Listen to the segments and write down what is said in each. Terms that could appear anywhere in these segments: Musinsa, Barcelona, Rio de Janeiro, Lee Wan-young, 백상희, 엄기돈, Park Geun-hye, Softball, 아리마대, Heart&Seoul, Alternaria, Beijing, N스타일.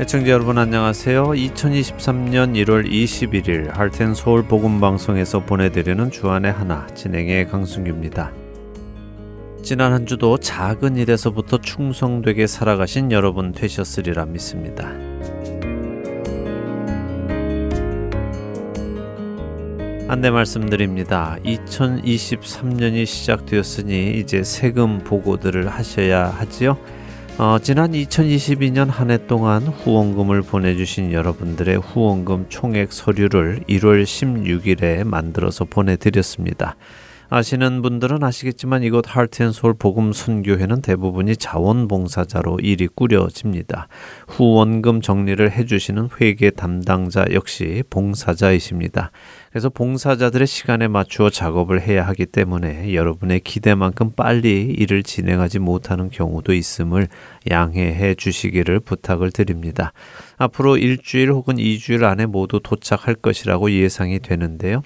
애청자 여러분 안녕하세요. 2023년 1월 21일 하트앤서울 복음방송에서 보내드리는 주안의 하나, 진행의 강승규입니다. 지난 한 주도 작은 일에서부터 충성되게 살아가신 여러분 되셨으리라 믿습니다. 안내 말씀드립니다. 2023년이 시작되었으니 이제 세금 보고들을 하셔야 하지요. 지난 2022년 한 해 동안 후원금을 보내주신 여러분들의 후원금 총액 서류를 1월 16일에 만들어서 보내드렸습니다. 아시는 분들은 아시겠지만 이곳 하트앤서울 복음선교회는 대부분이 자원봉사자로 일이 꾸려집니다. 후원금 정리를 해주시는 회계 담당자 역시 봉사자이십니다. 그래서 봉사자들의 시간에 맞추어 작업을 해야 하기 때문에 여러분의 기대만큼 빨리 일을 진행하지 못하는 경우도 있음을 양해해 주시기를 부탁을 드립니다. 앞으로 일주일 혹은 2주일 안에 모두 도착할 것이라고 예상이 되는데요.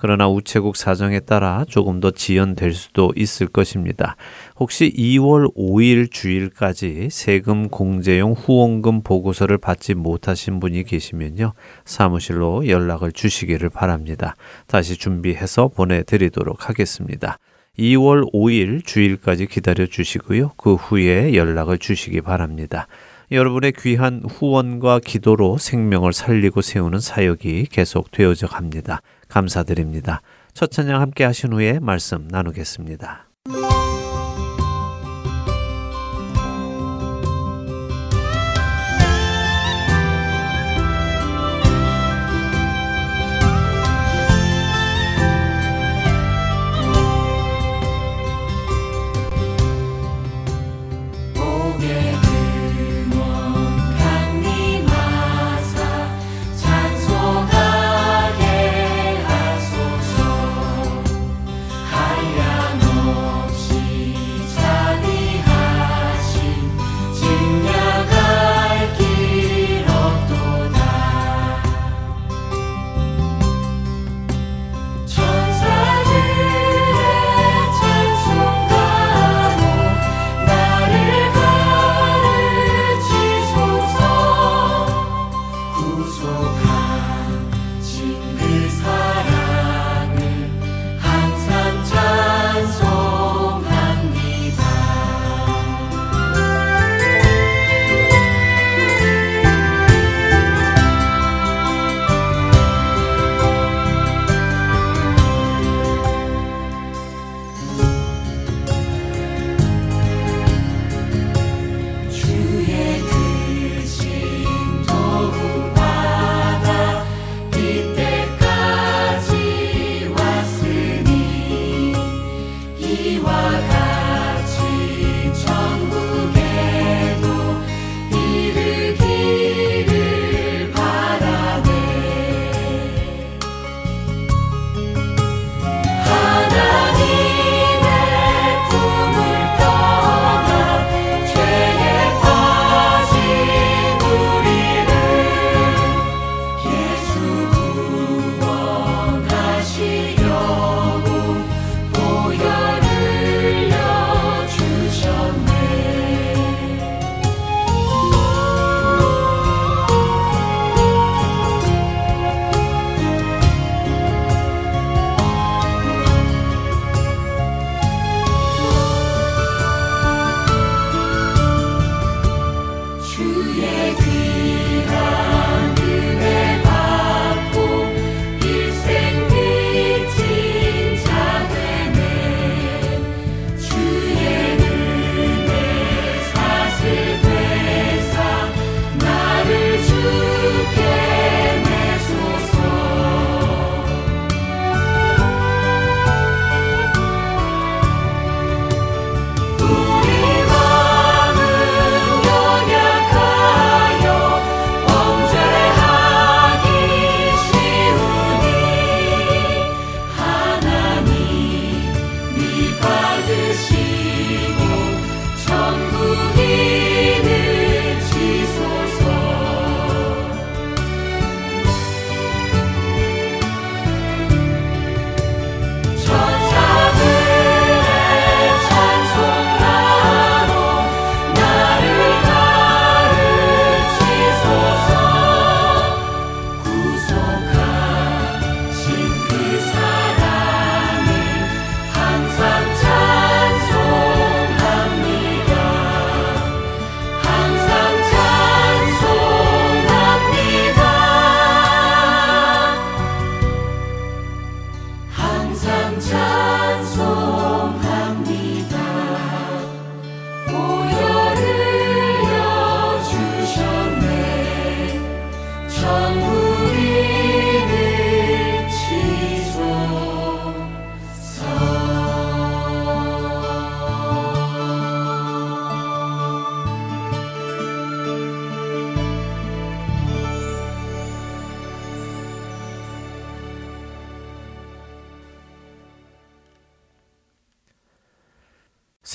그러나 우체국 사정에 따라 조금 더 지연될 수도 있을 것입니다. 혹시 2월 5일 주일까지 세금 공제용 후원금 보고서를 받지 못하신 분이 계시면요, 사무실로 연락을 주시기를 바랍니다. 다시 준비해서 보내드리도록 하겠습니다. 2월 5일 주일까지 기다려 주시고요, 그 후에 연락을 주시기 바랍니다. 여러분의 귀한 후원과 기도로 생명을 살리고 세우는 사역이 계속 되어져 갑니다. 감사드립니다. 첫 찬양 함께 하신 후에 말씀 나누겠습니다.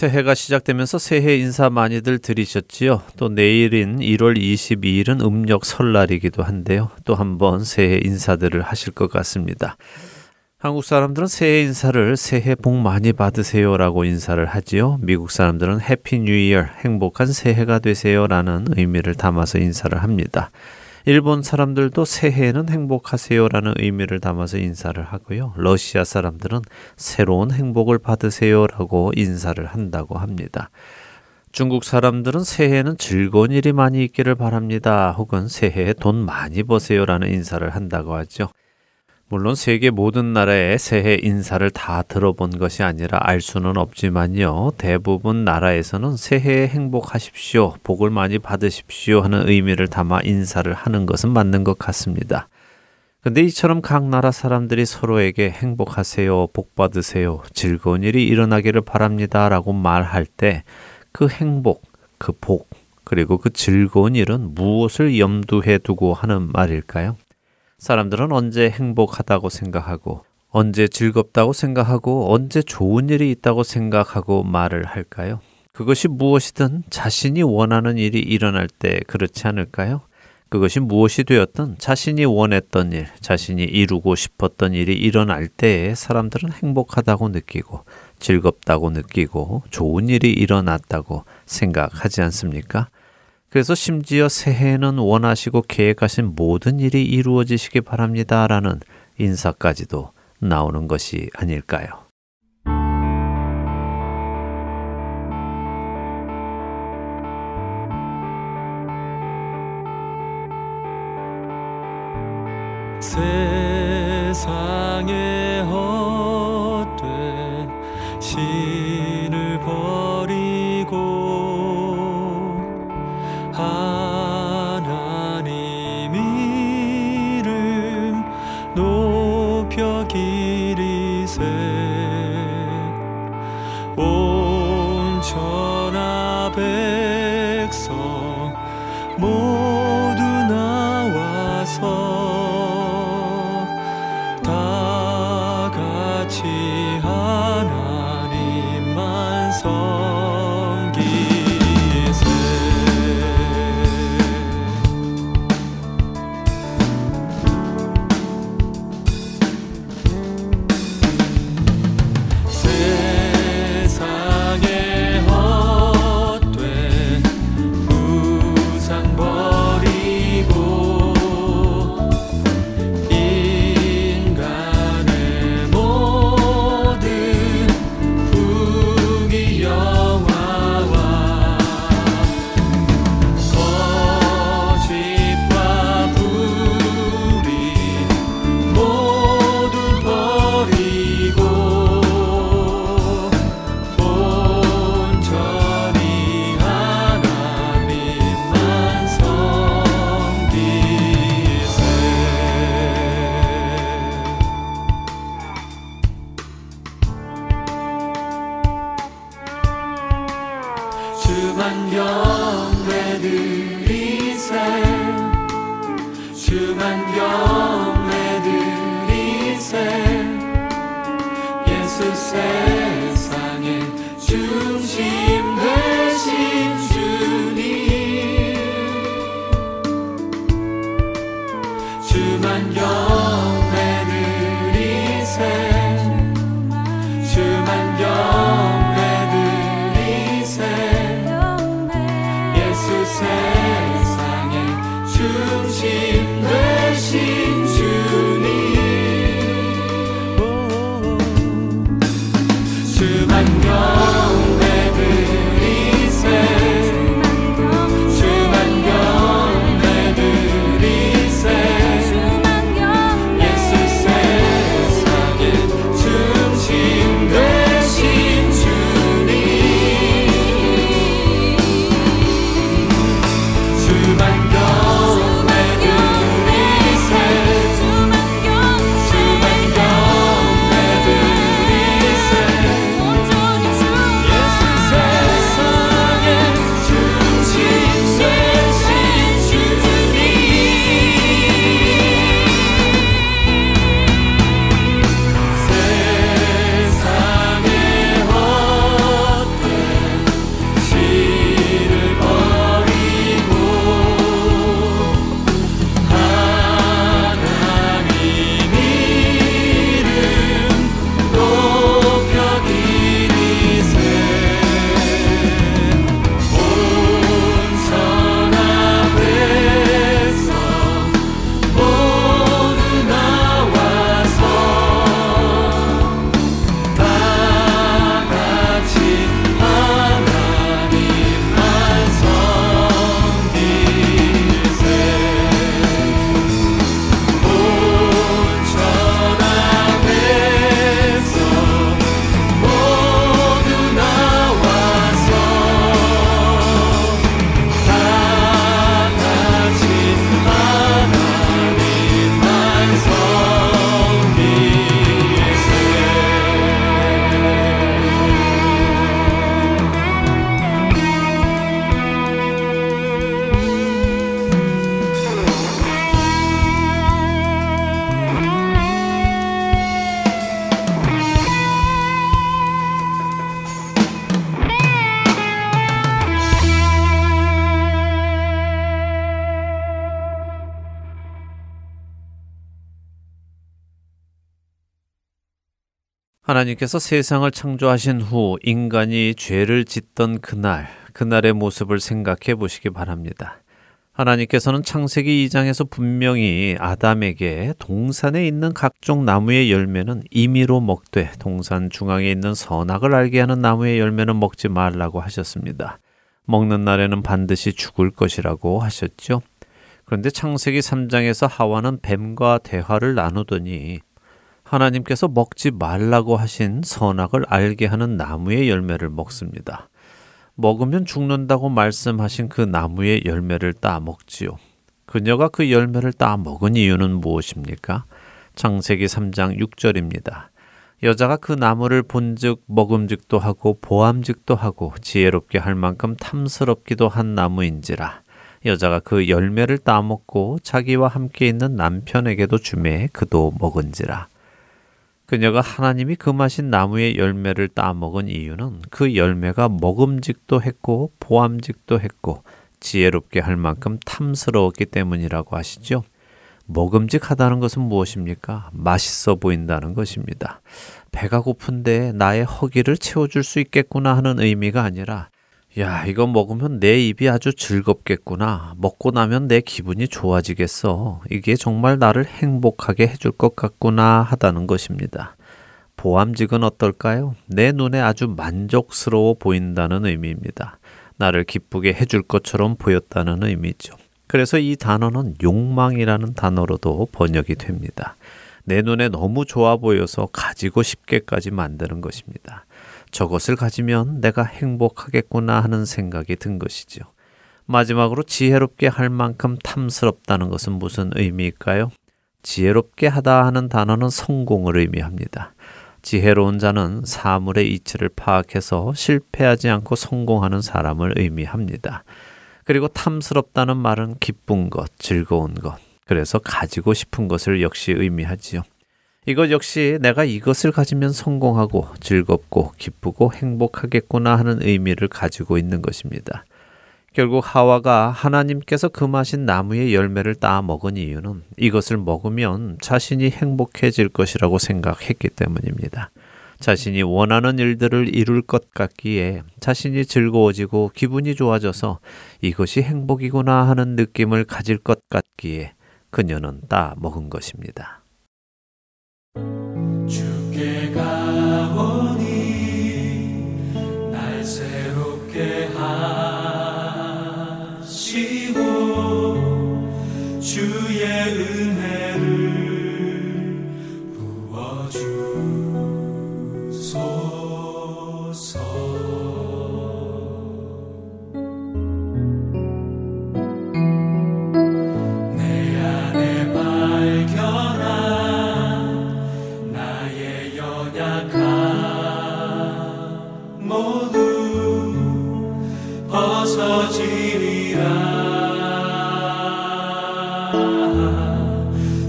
새해가 시작되면서 새해 인사 많이들 드리셨지요. 또 내일인 1월 22일은 음력 설날이기도 한데요. 또 한번 새해 인사들을 하실 것 같습니다. 한국 사람들은 새해 인사를 새해 복 많이 받으세요 라고 인사를 하지요. 미국 사람들은 해피 뉴 이어, 행복한 새해가 되세요 라는 의미를 담아서 인사를 합니다. 일본 사람들도 새해에는 행복하세요라는 의미를 담아서 인사를 하고요. 러시아 사람들은 새로운 행복을 받으세요라고 인사를 한다고 합니다. 중국 사람들은 새해에는 즐거운 일이 많이 있기를 바랍니다. 혹은 새해에 돈 많이 버세요라는 인사를 한다고 하죠. 물론 세계 모든 나라의 새해 인사를 다 들어본 것이 아니라 알 수는 없지만요. 대부분 나라에서는 새해에 행복하십시오, 복을 많이 받으십시오 하는 의미를 담아 인사를 하는 것은 맞는 것 같습니다. 근데 이처럼 각 나라 사람들이 서로에게 행복하세요, 복 받으세요, 즐거운 일이 일어나기를 바랍니다 라고 말할 때 그 행복, 그 복, 그리고 그 즐거운 일은 무엇을 염두해 두고 하는 말일까요? 사람들은 언제 행복하다고 생각하고, 언제 즐겁다고 생각하고, 언제 좋은 일이 있다고 생각하고 말을 할까요? 그것이 무엇이든 자신이 원하는 일이 일어날 때 그렇지 않을까요? 그것이 무엇이 되었든 자신이 원했던 일, 자신이 이루고 싶었던 일이 일어날 때에 사람들은 행복하다고 느끼고, 즐겁다고 느끼고, 좋은 일이 일어났다고 생각하지 않습니까? 그래서 심지어 새해에는 원하시고 계획하신 모든 일이 이루어지시기 바랍니다 라는 인사까지도 나오는 것이 아닐까요? 세상에 헛된 신을 버리고 하나님 이름 높여 기리세 온 천하 백성 모두 나와서 다 같이 하나님만 주만 영매드리세 하나님께서 세상을 창조하신 후 인간이 죄를 짓던 그날의 모습을 생각해 보시기 바랍니다. 하나님께서는 창세기 2장에서 분명히 아담에게 동산에 있는 각종 나무의 열매는 임의로 먹되 동산 중앙에 있는 선악을 알게 하는 나무의 열매는 먹지 말라고 하셨습니다. 먹는 날에는 반드시 죽을 것이라고 하셨죠. 그런데 창세기 3장에서 하와는 뱀과 대화를 나누더니 하나님께서 먹지 말라고 하신 선악을 알게 하는 나무의 열매를 먹습니다. 먹으면 죽는다고 말씀하신 그 나무의 열매를 따먹지요. 그녀가 그 열매를 따먹은 이유는 무엇입니까? 창세기 3장 6절입니다. 여자가 그 나무를 본즉 먹음직도 하고 보암직도 하고 지혜롭게 할 만큼 탐스럽기도 한 나무인지라. 여자가 그 열매를 따먹고 자기와 함께 있는 남편에게도 주매 그도 먹은지라. 그녀가 하나님이 금하신 나무의 열매를 따먹은 이유는 그 열매가 먹음직도 했고 보암직도 했고 지혜롭게 할 만큼 탐스러웠기 때문이라고 하시죠. 먹음직하다는 것은 무엇입니까? 맛있어 보인다는 것입니다. 배가 고픈데 나의 허기를 채워줄 수 있겠구나 하는 의미가 아니라 야, 이거 먹으면 내 입이 아주 즐겁겠구나. 먹고 나면 내 기분이 좋아지겠어. 이게 정말 나를 행복하게 해줄 것 같구나 하다는 것입니다. 보암직은 어떨까요? 내 눈에 아주 만족스러워 보인다는 의미입니다. 나를 기쁘게 해줄 것처럼 보였다는 의미죠. 그래서 이 단어는 욕망이라는 단어로도 번역이 됩니다. 내 눈에 너무 좋아 보여서 가지고 싶게까지 만드는 것입니다. 저것을 가지면 내가 행복하겠구나 하는 생각이 든 것이죠. 마지막으로 지혜롭게 할 만큼 탐스럽다는 것은 무슨 의미일까요? 지혜롭게 하다 하는 단어는 성공을 의미합니다. 지혜로운 자는 사물의 이치를 파악해서 실패하지 않고 성공하는 사람을 의미합니다. 그리고 탐스럽다는 말은 기쁜 것, 즐거운 것, 그래서 가지고 싶은 것을 역시 의미하지요. 이것 역시 내가 이것을 가지면 성공하고 즐겁고 기쁘고 행복하겠구나 하는 의미를 가지고 있는 것입니다. 결국 하와가 하나님께서 금하신 나무의 열매를 따 먹은 이유는 이것을 먹으면 자신이 행복해질 것이라고 생각했기 때문입니다. 자신이 원하는 일들을 이룰 것 같기에 자신이 즐거워지고 기분이 좋아져서 이것이 행복이구나 하는 느낌을 가질 것 같기에 그녀는 따 먹은 것입니다. 주께 가오니 날 새롭게 하시고 주의 은혜를 부어주소서.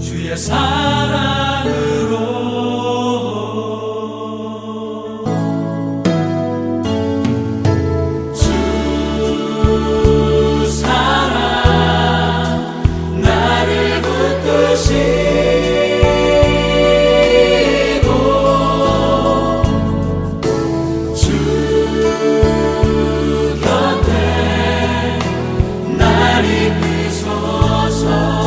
주의 사랑으로 주 사랑 나를 붙드시고 주 곁에 날 이끄소서.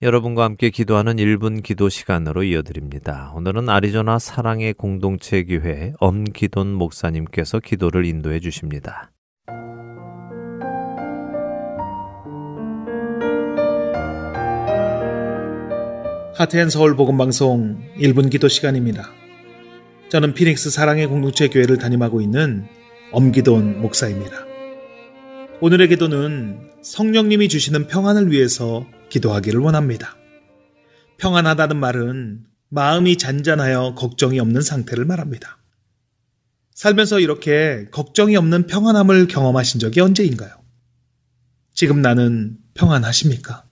여러분과 함께 기도하는 1분 기도 시간으로 이어드립니다. 오늘은 아리조나 사랑의 공동체 교회 엄기돈 목사님께서 기도를 인도해 주십니다. 하트앤서울 복음방송 1분 기도 시간입니다. 저는 피닉스 사랑의 공동체 교회를 담임하고 있는 엄기돈 목사입니다. 오늘의 기도는 성령님이 주시는 평안을 위해서 기도하기를 원합니다. 평안하다는 말은 마음이 잔잔하여 걱정이 없는 상태를 말합니다. 살면서 이렇게 걱정이 없는 평안함을 경험하신 적이 언제인가요? 지금 나는 평안하십니까?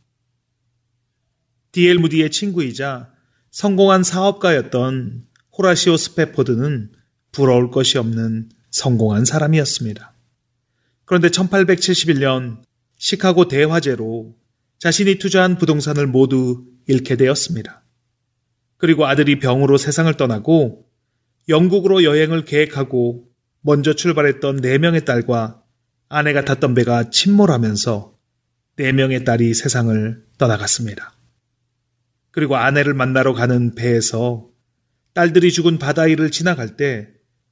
D.L. 무디의 친구이자 성공한 사업가였던 호라시오 스페포드는 부러울 것이 없는 성공한 사람이었습니다. 그런데 1871년 시카고 대화재로 자신이 투자한 부동산을 모두 잃게 되었습니다. 그리고 아들이 병으로 세상을 떠나고 영국으로 여행을 계획하고 먼저 출발했던 4명의 딸과 아내가 탔던 배가 침몰하면서 4명의 딸이 세상을 떠나갔습니다. 그리고 아내를 만나러 가는 배에서 딸들이 죽은 바다 위를 지나갈 때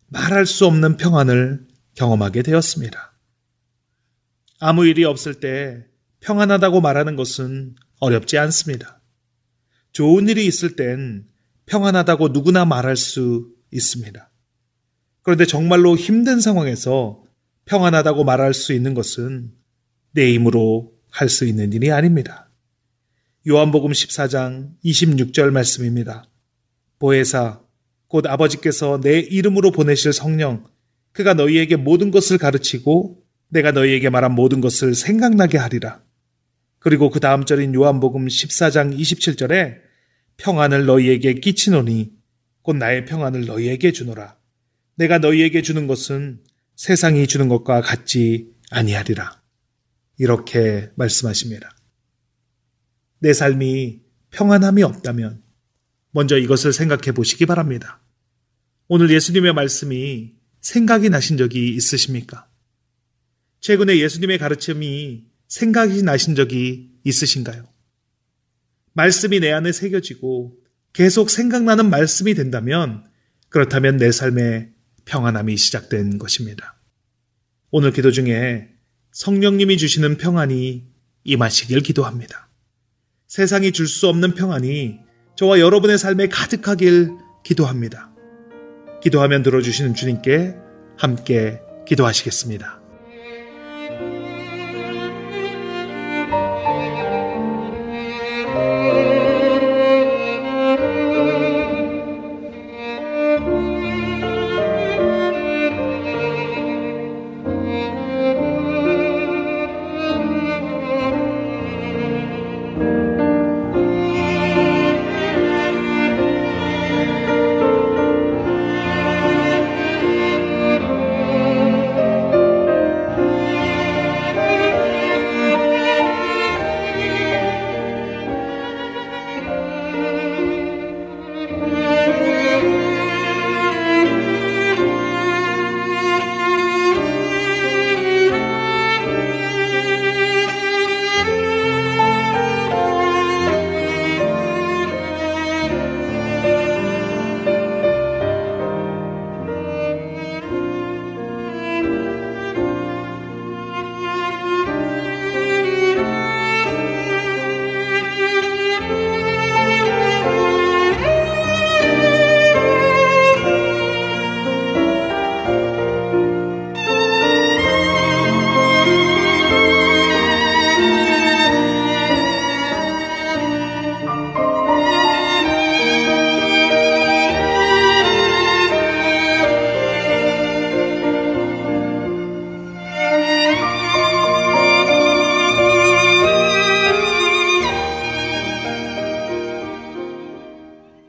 말할 수 없는 평안을 경험하게 되었습니다. 아무 일이 없을 때 평안하다고 말하는 것은 어렵지 않습니다. 좋은 일이 있을 땐 평안하다고 누구나 말할 수 있습니다. 그런데 정말로 힘든 상황에서 평안하다고 말할 수 있는 것은 내 힘으로 할 수 있는 일이 아닙니다. 요한복음 14장 26절 말씀입니다. 보혜사, 곧 아버지께서 내 이름으로 보내실 성령, 그가 너희에게 모든 것을 가르치고 내가 너희에게 말한 모든 것을 생각나게 하리라. 그리고 그 다음 절인 요한복음 14장 27절에 평안을 너희에게 끼치노니 곧 나의 평안을 너희에게 주노라. 내가 너희에게 주는 것은 세상이 주는 것과 같지 아니하리라. 이렇게 말씀하십니다. 내 삶이 평안함이 없다면 먼저 이것을 생각해 보시기 바랍니다. 오늘 예수님의 말씀이 생각이 나신 적이 있으십니까? 최근에 예수님의 가르침이 생각이 나신 적이 있으신가요? 말씀이 내 안에 새겨지고 계속 생각나는 말씀이 된다면 그렇다면 내 삶의 평안함이 시작된 것입니다. 오늘 기도 중에 성령님이 주시는 평안이 임하시길 기도합니다. 세상이 줄 수 없는 평안이 저와 여러분의 삶에 가득하길 기도합니다. 기도하면 들어주시는 주님께 함께 기도하시겠습니다.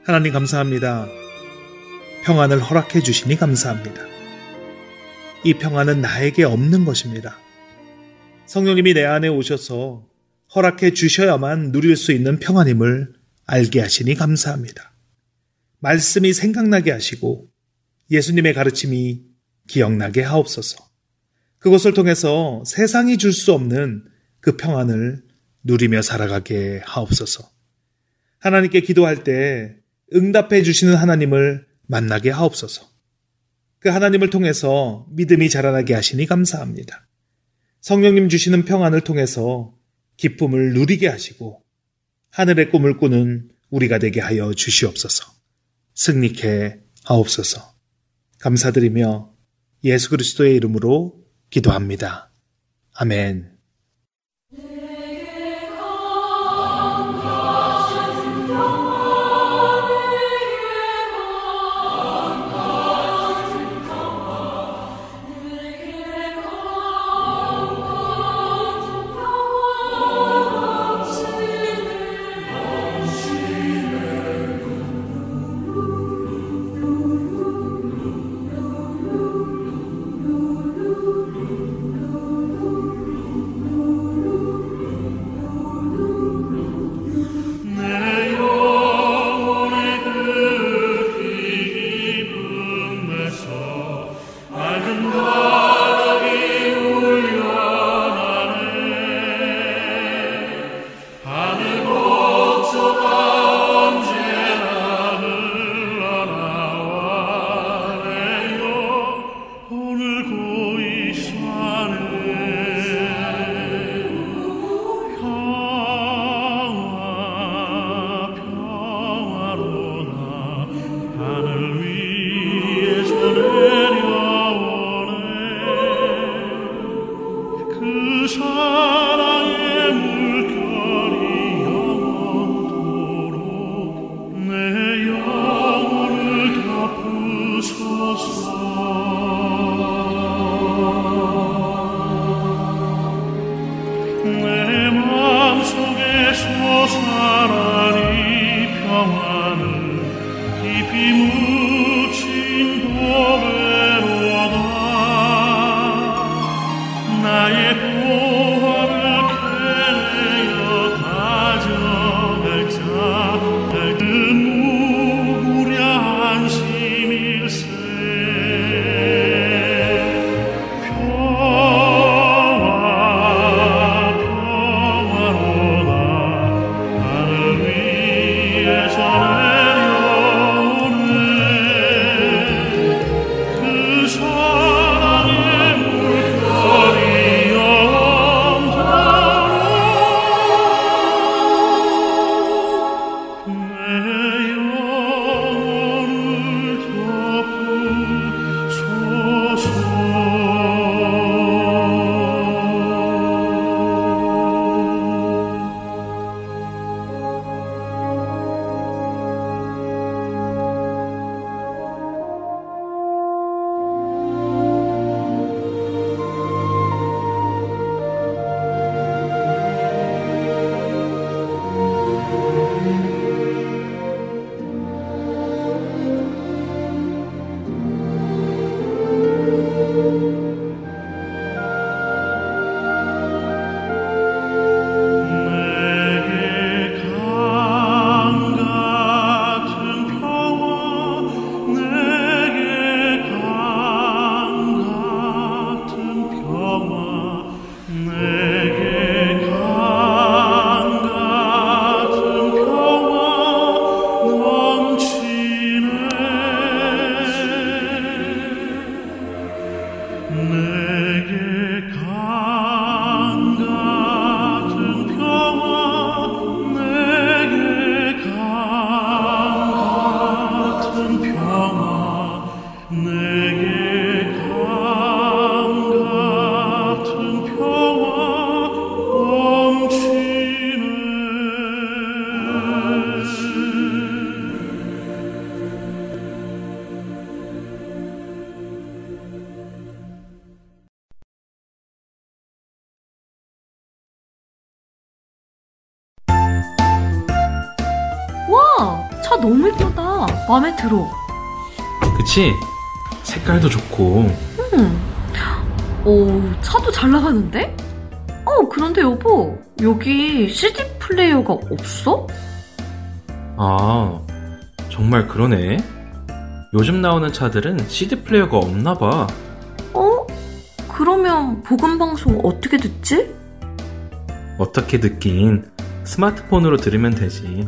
하나님 감사합니다. 평안을 허락해 주시니 감사합니다. 이 평안은 나에게 없는 것입니다. 성령님이 내 안에 오셔서 허락해 주셔야만 누릴 수 있는 평안임을 알게 하시니 감사합니다. 말씀이 생각나게 하시고 예수님의 가르침이 기억나게 하옵소서. 그것을 통해서 세상이 줄 수 없는 그 평안을 누리며 살아가게 하옵소서. 하나님께 기도할 때 응답해 주시는 하나님을 만나게 하옵소서. 그 하나님을 통해서 믿음이 자라나게 하시니 감사합니다. 성령님 주시는 평안을 통해서 기쁨을 누리게 하시고 하늘의 꿈을 꾸는 우리가 되게 하여 주시옵소서. 승리케 하옵소서. 감사드리며 예수 그리스도의 이름으로 기도합니다. 아멘. 너무 예쁘다. 마음에 들어. 그치? 색깔도 좋고. 오, 차도 잘 나가는데? 그런데 여보, 여기 CD 플레이어가 없어? 아, 정말 그러네. 요즘 나오는 차들은 CD 플레이어가 없나봐. 그러면 복음방송 어떻게 듣지? 어떻게 듣긴 스마트폰으로 들으면 되지.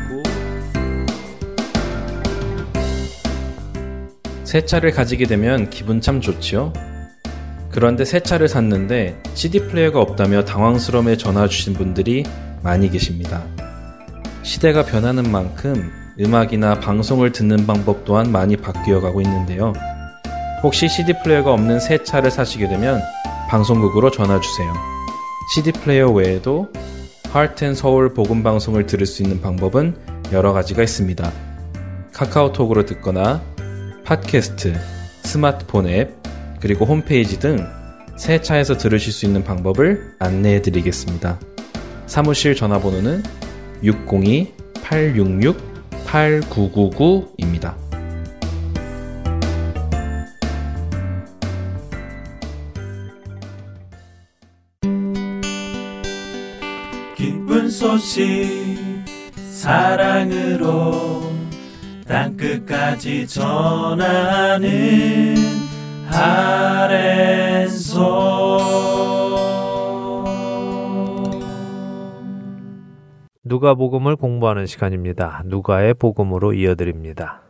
새 차를 가지게 되면 기분 참 좋지요? 그런데 새 차를 샀는데 CD 플레이어가 없다며 당황스러움에 전화 주신 분들이 많이 계십니다. 시대가 변하는 만큼 음악이나 방송을 듣는 방법 또한 많이 바뀌어가고 있는데요. 혹시 CD 플레이어가 없는 새 차를 사시게 되면 방송국으로 전화주세요. CD 플레이어 외에도 Heart&Seoul 복음방송을 들을 수 있는 방법은 여러 가지가 있습니다. 카카오톡으로 듣거나 팟캐스트, 스마트폰 앱, 그리고 홈페이지 등 새 차에서 들으실 수 있는 방법을 안내해드리겠습니다. 사무실 전화번호는 602-866-8999입니다. 기쁜 소식 사랑으로 땅끝까지 전하는 하랜소. 누가 복음을 공부하는 시간입니다. 누가의 복음으로 이어드립니다.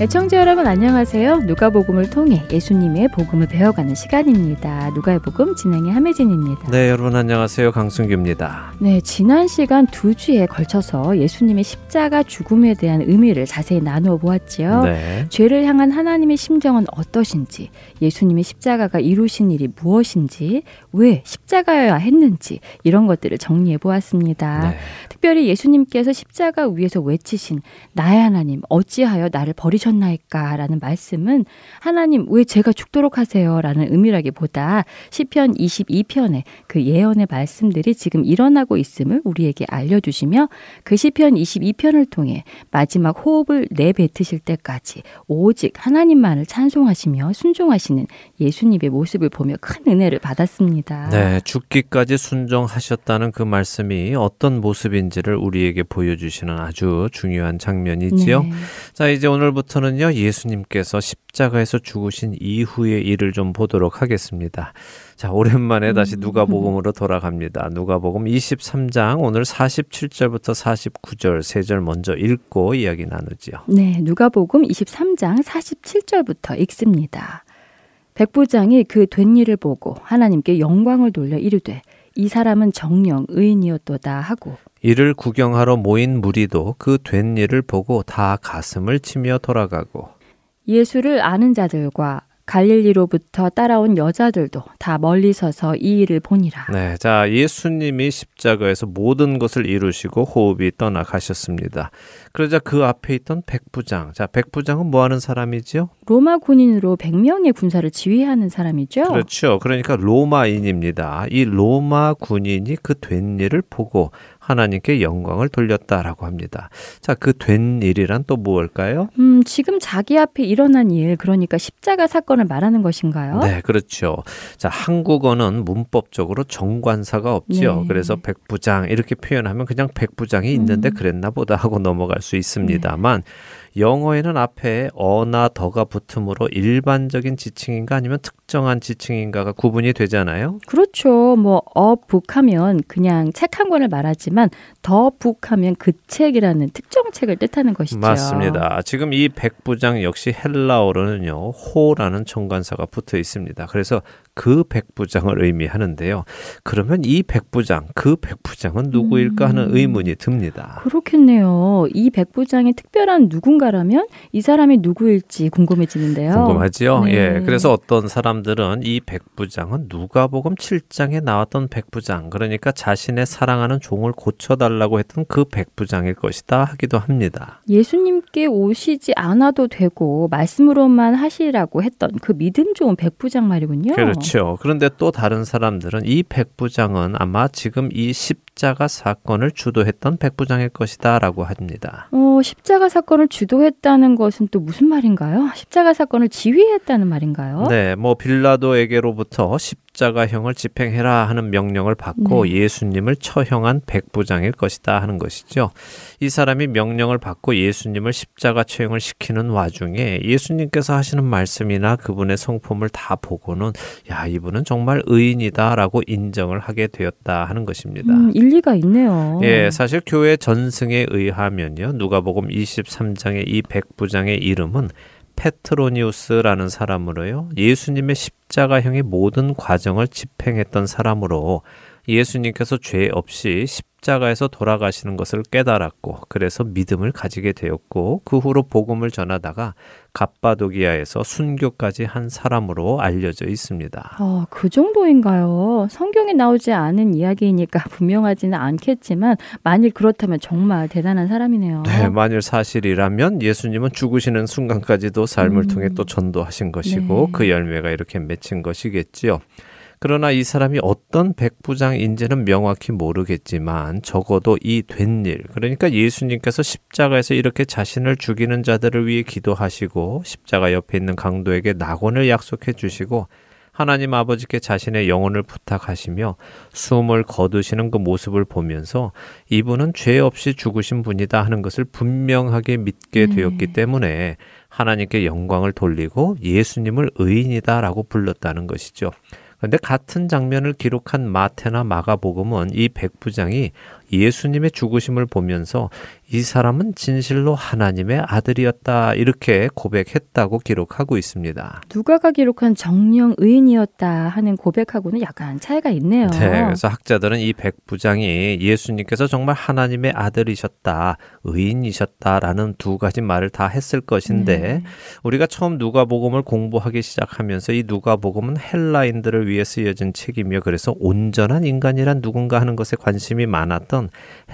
애청자 여러분 안녕하세요. 누가 복음을 통해 예수님의 복음을 배워가는 시간입니다. 누가의 복음 진행의 함혜진입니다. 네, 여러분 안녕하세요. 강승규입니다. 네, 지난 시간 두 주에 걸쳐서 예수님의 십자가 죽음에 대한 의미를 자세히 나누어 보았지요. 네. 죄를 향한 하나님의 심정은 어떠신지, 예수님의 십자가가 이루신 일이 무엇인지, 왜 십자가여야 했는지 이런 것들을 정리해 보았습니다. 네. 특별히 예수님께서 십자가 위에서 외치신 나의 하나님 어찌하여 나를 버리셨나이까 라는 말씀은 하나님 왜 제가 죽도록 하세요 라는 의미라기보다 시편 22편의 그 예언의 말씀들이 지금 일어나고 있음을 우리에게 알려주시며, 그 시편 22편을 통해 마지막 호흡을 내뱉으실 때까지 오직 하나님만을 찬송하시며 순종하시는 예수님의 모습을 보며 큰 은혜를 받았습니다. 네, 죽기까지 순종하셨다는 그 말씀이 어떤 모습인지를 우리에게 보여주시는 아주 중요한 장면이지요. 네. 자, 이제 오늘부터 는요 예수님께서 십자가에서 죽으신 이후의 일을 좀 보도록 하겠습니다. 자, 오랜만에 다시 누가복음으로 돌아갑니다. 누가복음 23장 오늘 47절부터 49절 세 절 먼저 읽고 이야기 나누지요. 네, 누가복음 23장 47절부터 읽습니다. 백부장이 그 된 일을 보고 하나님께 영광을 돌려 이르되 이 사람은 정녕 의인이었도다 하고, 이를 구경하러 모인 무리도 그 된 일을 보고 다 가슴을 치며 돌아가고, 예수를 아는 자들과 갈릴리로부터 따라온 여자들도 다 멀리 서서 이 일을 보니라. 네, 자, 예수님이 십자가에서 모든 것을 이루시고 호흡이 떠나가셨습니다. 그러자 그 앞에 있던 백부장. 자, 백부장은 뭐 하는 사람이지요? 로마 군인으로 100명의 군사를 지휘하는 사람이죠. 그렇죠. 그러니까 로마인입니다. 이 로마 군인이 그 된 일을 보고 하나님께 영광을 돌렸다라고 합니다. 자, 그 된 일이란 또 무엇일까요? 지금 자기 앞에 일어난 일, 그러니까 십자가 사건을 말하는 것인가요? 네, 그렇죠. 자, 한국어는 문법적으로 정관사가 없죠. 네. 그래서 백부장 이렇게 표현하면 그냥 백부장이 있는데 그랬나 보다 하고 넘어갈 수 있습니다만, 네. 영어에는 앞에 어나 더가 붙음으로 일반적인 지칭인가 아니면 특정한 지칭인가가 구분이 되잖아요. 그렇죠. 뭐 북하면 그냥 책 한 권을 말하지만 더 북하면 그 책이라는 특정 책을 뜻하는 것이죠. 맞습니다. 지금 이 백부장 역시 헬라어로는요, 호라는 정관사가 붙어 있습니다. 그래서 그 백부장을 의미하는데요. 그러면 이 백부장, 그 백부장은 누구일까 하는 의문이 듭니다. 그렇겠네요. 이 백부장이 특별한 누군가 말하면 이 사람이 누구일지 궁금해지는데요. 궁금하지요. 네. 예, 그래서 어떤 사람들은 이 백부장은 누가복음 7장에 나왔던 백부장, 그러니까 자신의 사랑하는 종을 고쳐달라고 했던 그 백부장일 것이다 하기도 합니다. 예수님께 오시지 않아도 되고 말씀으로만 하시라고 했던 그 믿음 좋은 백부장 말이군요. 그렇죠. 그런데 또 다른 사람들은 이 백부장은 아마 지금 이 십자가 사건을 주도했던 백부장일 것이다 라고 합니다. 십자가 사건을 주도했다는 것은 또 무슨 말인가요? 십자가 사건을 지휘했다는 말인가요? 네, 뭐 빌라도에게로부터 십자가형을 집행해라 하는 명령을 받고 네. 예수님을 처형한 백부장일 것이다 하는 것이죠. 이 사람이 명령을 받고 예수님을 십자가 처형을 시키는 와중에 예수님께서 하시는 말씀이나 그분의 성품을 다 보고는 야, 이분은 정말 의인이다 라고 인정을 하게 되었다 하는 것입니다. 일리가 있네요. 예, 사실 교회 전승에 의하면요, 누가복음 23장의 이 백부장의 이름은 페트로니우스라는 사람으로요, 예수님의 십자가형의 모든 과정을 집행했던 사람으로 예수님께서 죄 없이 십자가에서 돌아가시는 것을 깨달았고, 그래서 믿음을 가지게 되었고, 그 후로 복음을 전하다가 갑바도기아에서 순교까지 한 사람으로 알려져 있습니다. 그 정도인가요? 성경에 나오지 않은 이야기이니까 분명하지는 않겠지만 만일 그렇다면 정말 대단한 사람이네요. 네, 만일 사실이라면 예수님은 죽으시는 순간까지도 삶을 통해 또 전도하신 것이고 네. 그 열매가 이렇게 맺힌 것이겠지요. 그러나 이 사람이 어떤 백부장인지는 명확히 모르겠지만 적어도 이 된 일, 그러니까 예수님께서 십자가에서 이렇게 자신을 죽이는 자들을 위해 기도하시고 십자가 옆에 있는 강도에게 낙원을 약속해 주시고 하나님 아버지께 자신의 영혼을 부탁하시며 숨을 거두시는 그 모습을 보면서 이분은 죄 없이 죽으신 분이다 하는 것을 분명하게 믿게 되었기 때문에 하나님께 영광을 돌리고 예수님을 의인이다라고 불렀다는 것이죠. 근데 같은 장면을 기록한 마태나 마가복음은 이 백부장이 예수님의 죽으심을 보면서 이 사람은 진실로 하나님의 아들이었다 이렇게 고백했다고 기록하고 있습니다. 누가가 기록한 정령 의인이었다 하는 고백하고는 약간 차이가 있네요. 네, 그래서 학자들은 이 백부장이 예수님께서 정말 하나님의 아들이셨다, 의인이셨다라는 두 가지 말을 다 했을 것인데 우리가 처음 누가복음을 공부하기 시작하면서 이 누가복음은 헬라인들을 위해 쓰여진 책이며 그래서 온전한 인간이란 누군가 하는 것에 관심이 많았던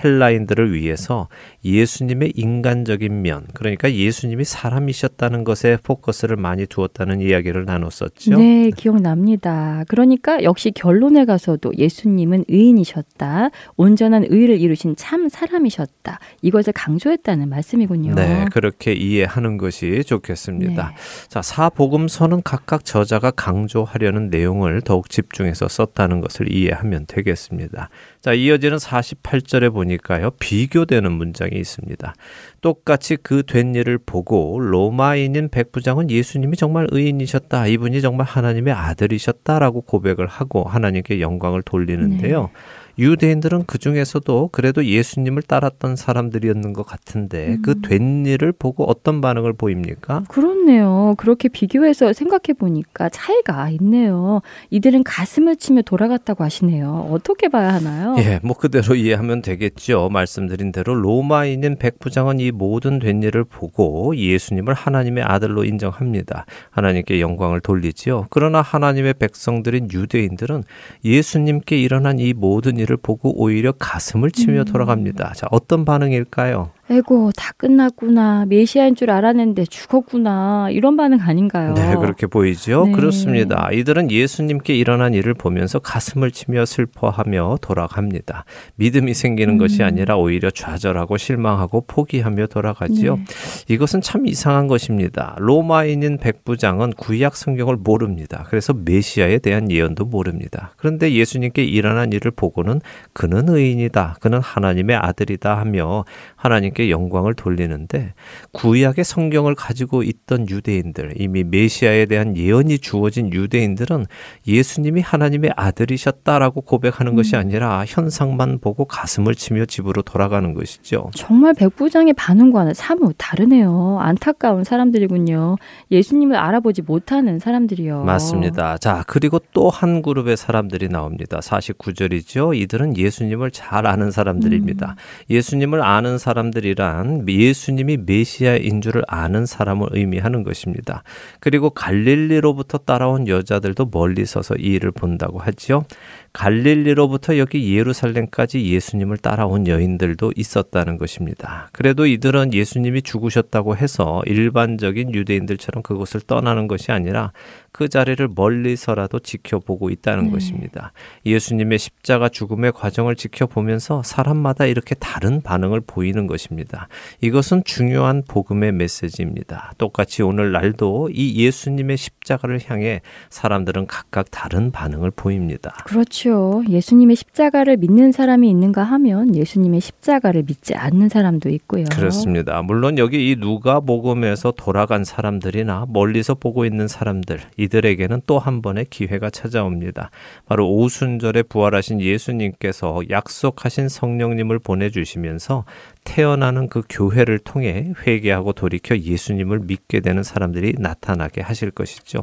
헬라인들을 위해서 예수님의 인간적인 면, 그러니까 예수님이 사람이셨다는 것에 포커스를 많이 두었다는 이야기를 나눴었죠. 네, 기억납니다. 그러니까 역시 결론에 가서도 예수님은 의인이셨다, 온전한 의를 이루신 참 사람이셨다, 이것을 강조했다는 말씀이군요. 네, 그렇게 이해하는 것이 좋겠습니다. 네. 자, 사복음서는 각각 저자가 강조하려는 내용을 더욱 집중해서 썼다는 것을 이해하면 되겠습니다. 자, 이어지는 48절에 보니까요, 비교되는 문장이 있습니다. 똑같이 그 된 일을 보고 로마인인 백부장은 예수님이 정말 의인이셨다, 이분이 정말 하나님의 아들이셨다라고 고백을 하고 하나님께 영광을 돌리는데요. 네. 유대인들은 그 중에서도 그래도 예수님을 따랐던 사람들이었는 것 같은데 그 된 일을 보고 어떤 반응을 보입니까? 그렇네요. 그렇게 비교해서 생각해 보니까 차이가 있네요. 이들은 가슴을 치며 돌아갔다고 하시네요. 어떻게 봐야 하나요? 예, 뭐 그대로 이해하면 되겠죠. 말씀드린 대로 로마인인 백부장은 이 모든 된 일을 보고 예수님을 하나님의 아들로 인정합니다. 하나님께 영광을 돌리지요. 그러나 하나님의 백성들인 유대인들은 예수님께 일어난 이 모든 일을 보고 오히려 가슴을 치며 돌아갑니다. 자, 어떤 반응일까요? 아이고, 다 끝났구나, 메시아인 줄 알았는데 죽었구나, 이런 반응 아닌가요? 네, 그렇게 보이죠? 네. 그렇습니다. 이들은 예수님께 일어난 일을 보면서 가슴을 치며 슬퍼하며 돌아갑니다. 믿음이 생기는 것이 아니라 오히려 좌절하고 실망하고 포기하며 돌아가지요. 네. 이것은 참 이상한 것입니다. 로마인인 백부장은 구약 성경을 모릅니다. 그래서 메시아에 대한 예언도 모릅니다. 그런데 예수님께 일어난 일을 보고는 그는 의인이다, 그는 하나님의 아들이다 하며 하나님 영광을 돌리는데, 구약의 성경을 가지고 있던 유대인들, 이미 메시아에 대한 예언이 주어진 유대인들은 예수님이 하나님의 아들이셨다라고 고백하는 것이 아니라 현상만 보고 가슴을 치며 집으로 돌아가는 것이죠. 정말 백부장의 반응과는 사뭇 다르네요. 안타까운 사람들이군요. 예수님을 알아보지 못하는 사람들이요. 맞습니다. 자, 그리고 또 한 그룹의 사람들이 나옵니다. 49절이죠. 이들은 예수님을 잘 아는 사람들입니다. 예수님을 아는 사람들이 사람들이란 예수님이 메시아인 줄을 아는 사람을 의미하는 것입니다. 그리고 갈릴리로부터 따라온 여자들도 멀리 서서 이 일을 본다고 하지요. 갈릴리로부터 여기 예루살렘까지 예수님을 따라온 여인들도 있었다는 것입니다. 그래도 이들은 예수님이 죽으셨다고 해서 일반적인 유대인들처럼 그곳을 떠나는 것이 아니라 그 자리를 멀리서라도 지켜보고 있다는 것입니다. 예수님의 십자가 죽음의 과정을 지켜보면서 사람마다 이렇게 다른 반응을 보이는 것입니다. 이것은 중요한 복음의 메시지입니다. 똑같이 오늘날도 이 예수님의 십자가를 향해 사람들은 각각 다른 반응을 보입니다. 그렇죠. 예수님의 십자가를 믿는 사람이 있는가 하면 예수님의 십자가를 믿지 않는 사람도 있고요. 그렇습니다. 물론 여기 이 누가복음에서 돌아간 사람들이나 멀리서 보고 있는 사람들, 이들에게는 또 한 번의 기회가 찾아옵니다. 바로 오순절에 부활하신 예수님께서 약속하신 성령님을 보내주시면서 태어나는 그 교회를 통해 회개하고 돌이켜 예수님을 믿게 되는 사람들이 나타나게 하실 것이죠.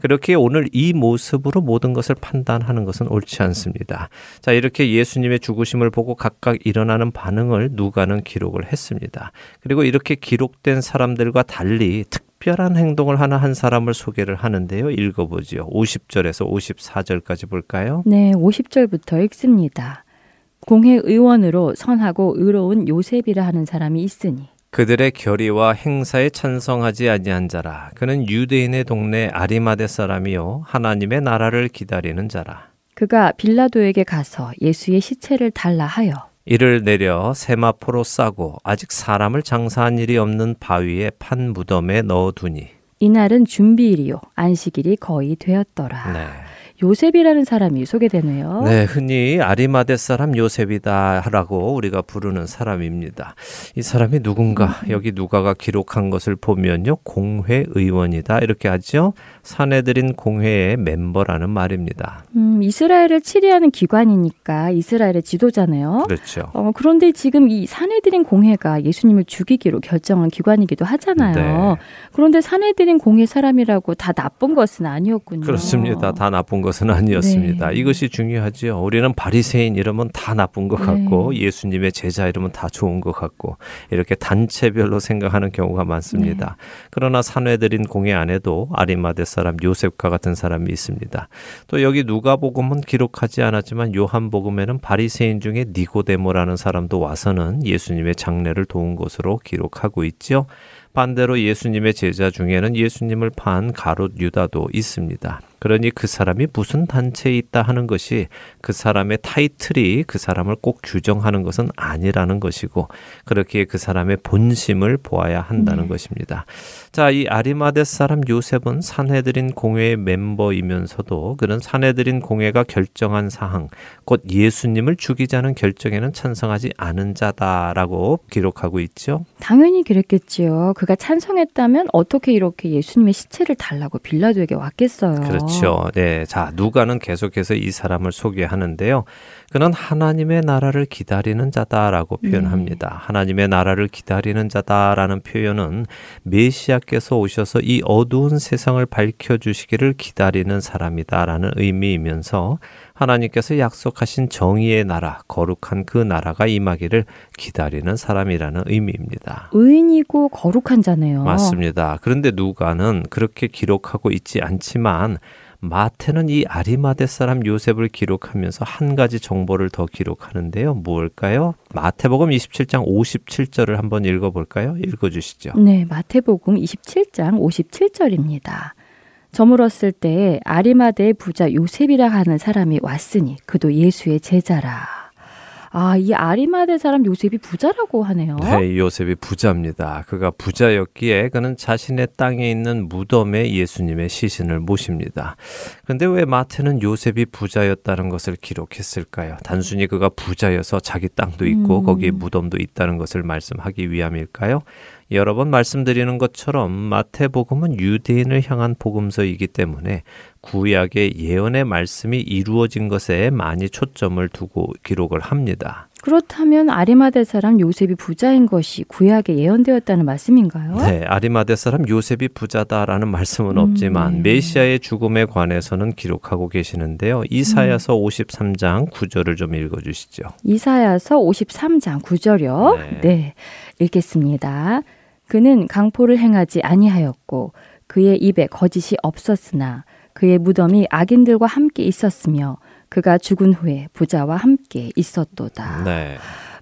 그렇게 오늘 이 모습으로 모든 것을 판단하는 것은 옳지 않습니다. 자, 이렇게 예수님의 죽으심을 보고 각각 일어나는 반응을 누가는 기록을 했습니다. 그리고 이렇게 기록된 사람들과 달리 특별한 행동을 하나 한 사람을 소개를 하는데요. 읽어보지요. 50절에서 54절까지 볼까요? 네, 50절부터 읽습니다. 공회의원으로 선하고 의로운 요셉이라 하는 사람이 있으니 그들의 결의와 행사에 찬성하지 아니한 자라. 그는 유대인의 동네 아리마대 사람이요 하나님의 나라를 기다리는 자라. 그가 빌라도에게 가서 예수의 시체를 달라 하여 이를 내려 세마포로 싸고 아직 사람을 장사한 일이 없는 바위에 판 무덤에 넣어두니 이날은 준비일이요 안식일이 거의 되었더라. 네. 요셉이라는 사람이 소개되네요. 네, 흔히 아리마대 사람 요셉이다라고 우리가 부르는 사람입니다. 이 사람이 누군가, 여기 누가가 기록한 것을 보면요, 공회 의원이다 이렇게 하죠. 산헤드린 공회의 멤버라는 말입니다. 이스라엘을 치리하는 기관이니까 이스라엘의 지도자네요. 그렇죠. 그런데 지금 이 산헤드린 공회가 예수님을 죽이기로 결정한 기관이기도 하잖아요. 네. 그런데 산헤드린 공회 사람이라고 다 나쁜 것은 아니었군요. 그렇습니다. 다 나쁜 것은 아니었습니다. 네. 이것이 중요하지요. 우리는 바리새인 이러면 다 나쁜 것 같고 예수님의 제자 이러면 다 좋은 것 같고 이렇게 단체별로 생각하는 경우가 많습니다. 네. 그러나 산헤드린 공회 안에도 아리마대 사람 요셉과 같은 사람이 있습니다. 또 여기 누가복음은 기록하지 않았지만 요한복음에는 바리새인 중에 니고데모라는 사람도 와서는 예수님의 장례를 도운 것으로 기록하고 있지요. 반대로 예수님의 제자 중에는 예수님을 판 가룟 유다도 있습니다. 그러니 그 사람이 무슨 단체에 있다 하는 것이 그 사람의 타이틀이 그 사람을 꼭 규정하는 것은 아니라는 것이고 그렇기에 그 사람의 본심을 보아야 한다는 것입니다. 자, 이 아리마대 사람 요셉은 산헤드린 공회의 멤버이면서도 그는 산헤드린 공회가 결정한 사항, 곧 예수님을 죽이자는 결정에는 찬성하지 않은 자다라고 기록하고 있죠. 당연히 그랬겠지요. 그가 찬성했다면 어떻게 이렇게 예수님의 시체를 달라고 빌라도에게 왔겠어요. 그렇죠. 네, 자, 누가는 계속해서 이 사람을 소개하는데요. 그는 하나님의 나라를 기다리는 자다라고 표현합니다. 하나님의 나라를 기다리는 자다라는 표현은 메시아께서 오셔서 이 어두운 세상을 밝혀주시기를 기다리는 사람이다라는 의미이면서 하나님께서 약속하신 정의의 나라, 거룩한 그 나라가 임하기를 기다리는 사람이라는 의미입니다. 의인이고 거룩한 자네요. 맞습니다. 그런데 누가는 그렇게 기록하고 있지 않지만 마태는 이 아리마대 사람 요셉을 기록하면서 한 가지 정보를 더 기록하는데요. 뭘까요? 마태복음 27장 57절을 한번 읽어볼까요? 읽어주시죠. 네, 마태복음 27장 57절입니다. 저물었을 때에 아리마대의 부자 요셉이라 하는 사람이 왔으니 그도 예수의 제자라. 아, 이 아리마대 사람 요셉이 부자라고 하네요. 네, 요셉이 부자입니다. 그가 부자였기에 그는 자신의 땅에 있는 무덤에 예수님의 시신을 모십니다. 그런데 왜 마태는 요셉이 부자였다는 것을 기록했을까요? 단순히 그가 부자여서 자기 땅도 있고 거기에 무덤도 있다는 것을 말씀하기 위함일까요? 여러 번 말씀드리는 것처럼 마태복음은 유대인을 향한 복음서이기 때문에 구약의 예언의 말씀이 이루어진 것에 많이 초점을 두고 기록을 합니다. 그렇다면 아리마대 사람 요셉이 부자인 것이 구약에 예언되었다는 말씀인가요? 네, 아리마대 사람 요셉이 부자다라는 말씀은 없지만 네. 메시아의 죽음에 관해서는 기록하고 계시는데요. 이사야서 53장 9절을 좀 읽어주시죠. 이사야서 53장 9절이요? 네. 네, 읽겠습니다. 그는 강포를 행하지 아니하였고 그의 입에 거짓이 없었으나 그의 무덤이 악인들과 함께 있었으며 그가 죽은 후에 부자와 함께 있었도다. 네.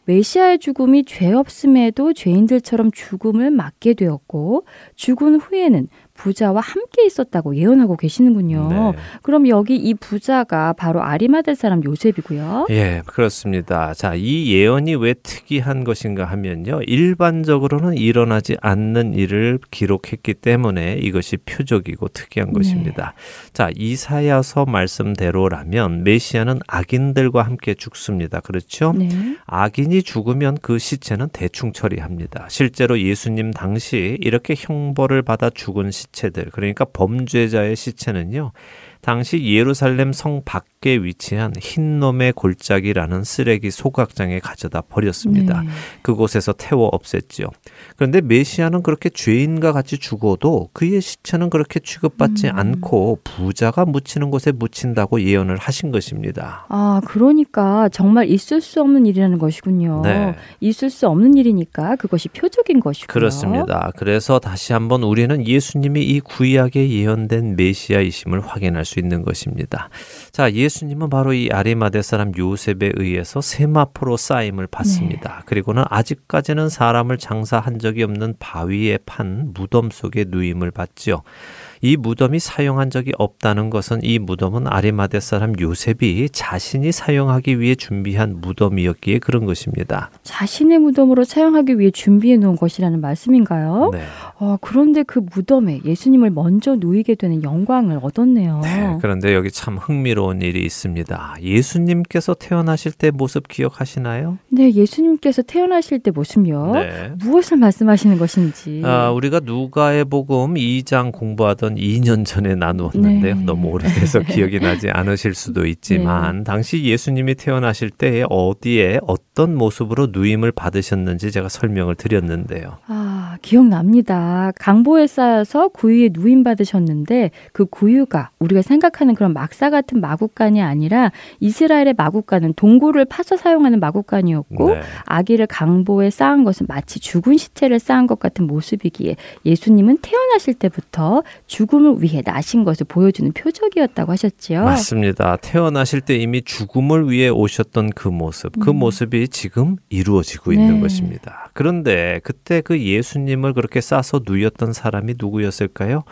메시아의 죽음이 죄 없음에도 죄인들처럼 죽음을 맞게 되었고 죽은 후에는 부자와 함께 있었다고 예언하고 계시는군요. 네. 그럼 여기 이 부자가 바로 아리마대 사람 요셉이고요. 예, 그렇습니다. 자, 이 예언이 왜 특이한 것인가 하면요. 일반적으로는 일어나지 않는 일을 기록했기 때문에 이것이 표적이고 특이한 것입니다. 네. 자, 이사야서 말씀대로라면 메시아는 악인들과 함께 죽습니다. 그렇죠? 네. 악인이 죽으면 그 시체는 대충 처리합니다. 실제로 예수님 당시 이렇게 형벌을 받아 죽은 시체들, 그러니까 범죄자의 시체는요, 당시 예루살렘 성 밖에 위치한 흰놈의 골짜기라는 쓰레기 소각장에 가져다 버렸습니다. 네. 그곳에서 태워 없앴죠. 그런데 메시아는 그렇게 죄인과 같이 죽어도 그의 시체는 그렇게 취급받지 않고 부자가 묻히는 곳에 묻힌다고 예언을 하신 것입니다. 아, 그러니까 정말 있을 수 없는 일이라는 것이군요. 네. 있을 수 없는 일이니까 그것이 표적인 것이고요. 그렇습니다. 그래서 다시 한번 우리는 예수님이 이 구약에 예언된 메시아이심을 확인할 수 있는 것입니다. 자, 예수님은 바로 이 아리마대 사람 요셉에 의해서 세마포로 쌓임을 받습니다. 네. 그리고는 아직까지는 사람을 장사한 적이 없는 바위에 판 무덤 속에 누임을 받죠. 이 무덤이 사용한 적이 없다는 것은 이 무덤은 아리마대 사람 요셉이 자신이 사용하기 위해 준비한 무덤이었기에 그런 것입니다. 자신의 무덤으로 사용하기 위해 준비해 놓은 것이라는 말씀인가요? 네. 그런데 그 무덤에 예수님을 먼저 놓이게 되는 영광을 얻었네요. 네, 그런데 여기 참 흥미로운 일이 있습니다. 예수님께서 태어나실 때 모습 기억하시나요? 네, 예수님께서 태어나실 때 모습이요? 네. 무엇을 말씀하시는 것인지. 우리가 누가의 복음 2장 공부하던 2년 전에 나누었는데요. 네. 너무 오래돼서 기억이 나지 않으실 수도 있지만 네. 당시 예수님이 태어나실 때 어디에 어떤 모습으로 누임을 받으셨는지 제가 설명을 드렸는데요. 아, 기억납니다. 강보에 쌓여서 구유에 누임 받으셨는데 그 구유가 우리가 생각하는 그런 막사 같은 마구간이 아니라 이스라엘의 마구간은 동굴을 파서 사용하는 마구간이었고 네. 아기를 강보에 쌓은 것은 마치 죽은 시체를 쌓은 것 같은 모습이기에 예수님은 태어나실 때부터 죽음을 위해 나신 것을 보여주는 표적이었다고 하셨지요. 맞습니다. 태어나실 때 이미 죽음을 위해 오셨던 그 모습, 그 모습이 지금 이루어지고 네. 있는 것입니다. 그런데 그때 그 예수님을 그렇게 싸서 누였던 사람이 누구였을까요?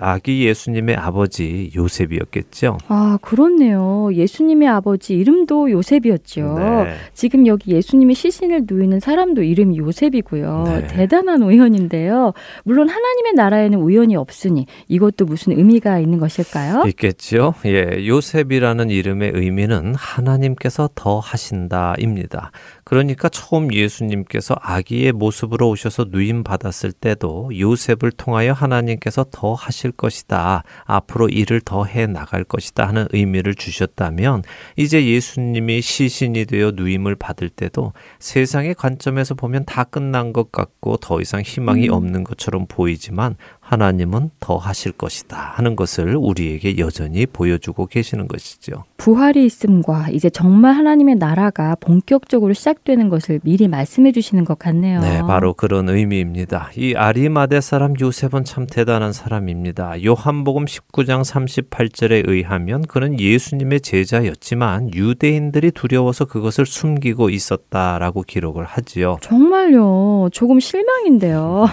아기 예수님의 아버지 요셉이었겠죠. 아, 그렇네요. 예수님의 아버지 이름도 요셉이었죠. 네. 지금 여기 예수님의 시신을 누이는 사람도 이름이 요셉이고요. 네. 대단한 우연인데요. 물론 하나님의 나라에는 우연이 없으니 이것도 무슨 의미가 있는 것일까요? 있겠죠. 예, 요셉이라는 이름의 의미는 하나님께서 더 하신다입니다. 그러니까 처음 예수님께서 아기의 모습으로 오셔서 누임 받았을 때도 요셉을 통하여 하나님께서 더 하실 것이다. 앞으로 일을 더 해 나갈 것이다 하는 의미를 주셨다면 이제 예수님이 시신이 되어 누임을 받을 때도 세상의 관점에서 보면 다 끝난 것 같고 더 이상 희망이 없는 것처럼 보이지만 하나님은 더 하실 것이다 하는 것을 우리에게 여전히 보여주고 계시는 것이죠. 부활이 있음과 이제 정말 하나님의 나라가 본격적으로 시작되는 것을 미리 말씀해 주시는 것 같네요. 네, 바로 그런 의미입니다. 이 아리마대 사람 요셉은 참 대단한 사람입니다. 요한복음 19장 38절에 의하면 그는 예수님의 제자였지만 유대인들이 두려워서 그것을 숨기고 있었다라고 기록을 하지요. 정말요. 조금 실망인데요.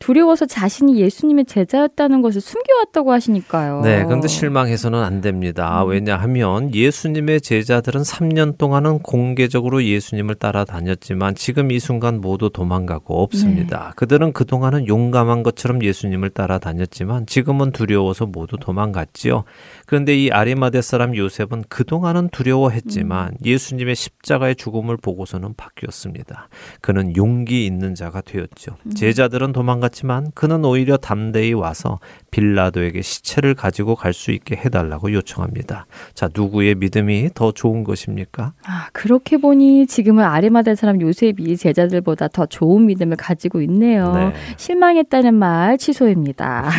두려워서 자신이 예수님의 제자였다는 것을 숨겨왔다고 하시니까요. 네, 그런데 실망해서는 안 됩니다. 왜냐하면 예수님의 제자들은 3년 동안은 공개적으로 예수님을 따라다녔지만 지금 이 순간 모두 도망가고 없습니다. 네. 그들은 그동안은 용감한 것처럼 예수님을 따라다녔지만 지금은 두려워서 모두 도망갔지요. 그런데 이 아리마대 사람 요셉은 그동안은 두려워했지만 예수님의 십자가의 죽음을 보고서는 바뀌었습니다. 그는 용기 있는 자가 되었죠. 제자들은 도망갔지만 그는 오히려 담대한 반대에 와서 빌라도에게 시체를 가지고 갈 수 있게 해달라고 요청합니다. 자, 누구의 믿음이 더 좋은 것입니까? 아, 그렇게 보니 지금은 아리마대 사람 요셉이 제자들보다 더 좋은 믿음을 가지고 있네요. 네. 실망했다는 말 취소입니다.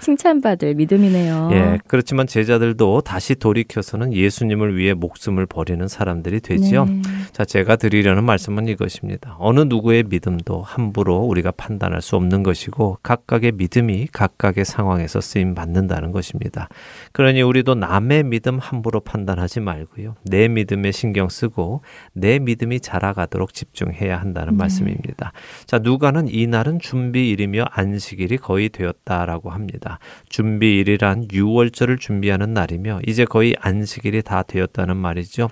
칭찬받을 믿음이네요. 예, 그렇지만 제자들도 다시 돌이켜서는 예수님을 위해 목숨을 버리는 사람들이 되지요. 네. 자, 제가 드리려는 말씀은 이것입니다. 어느 누구의 믿음도 함부로 우리가 판단할 수 없는 것이고 각각의 믿음이 각각의 상황에서 쓰임 받는다는 것입니다. 그러니 우리도 남의 믿음 함부로 판단하지 말고요. 내 믿음에 신경 쓰고 내 믿음이 자라가도록 집중해야 한다는 말씀입니다. 자, 누가는 이날은 준비일이며 안식일이 거의 되었다라고 합니다. 준비일이란 유월절을 준비하는 날이며 이제 거의 안식일이 다 되었다는 말이죠.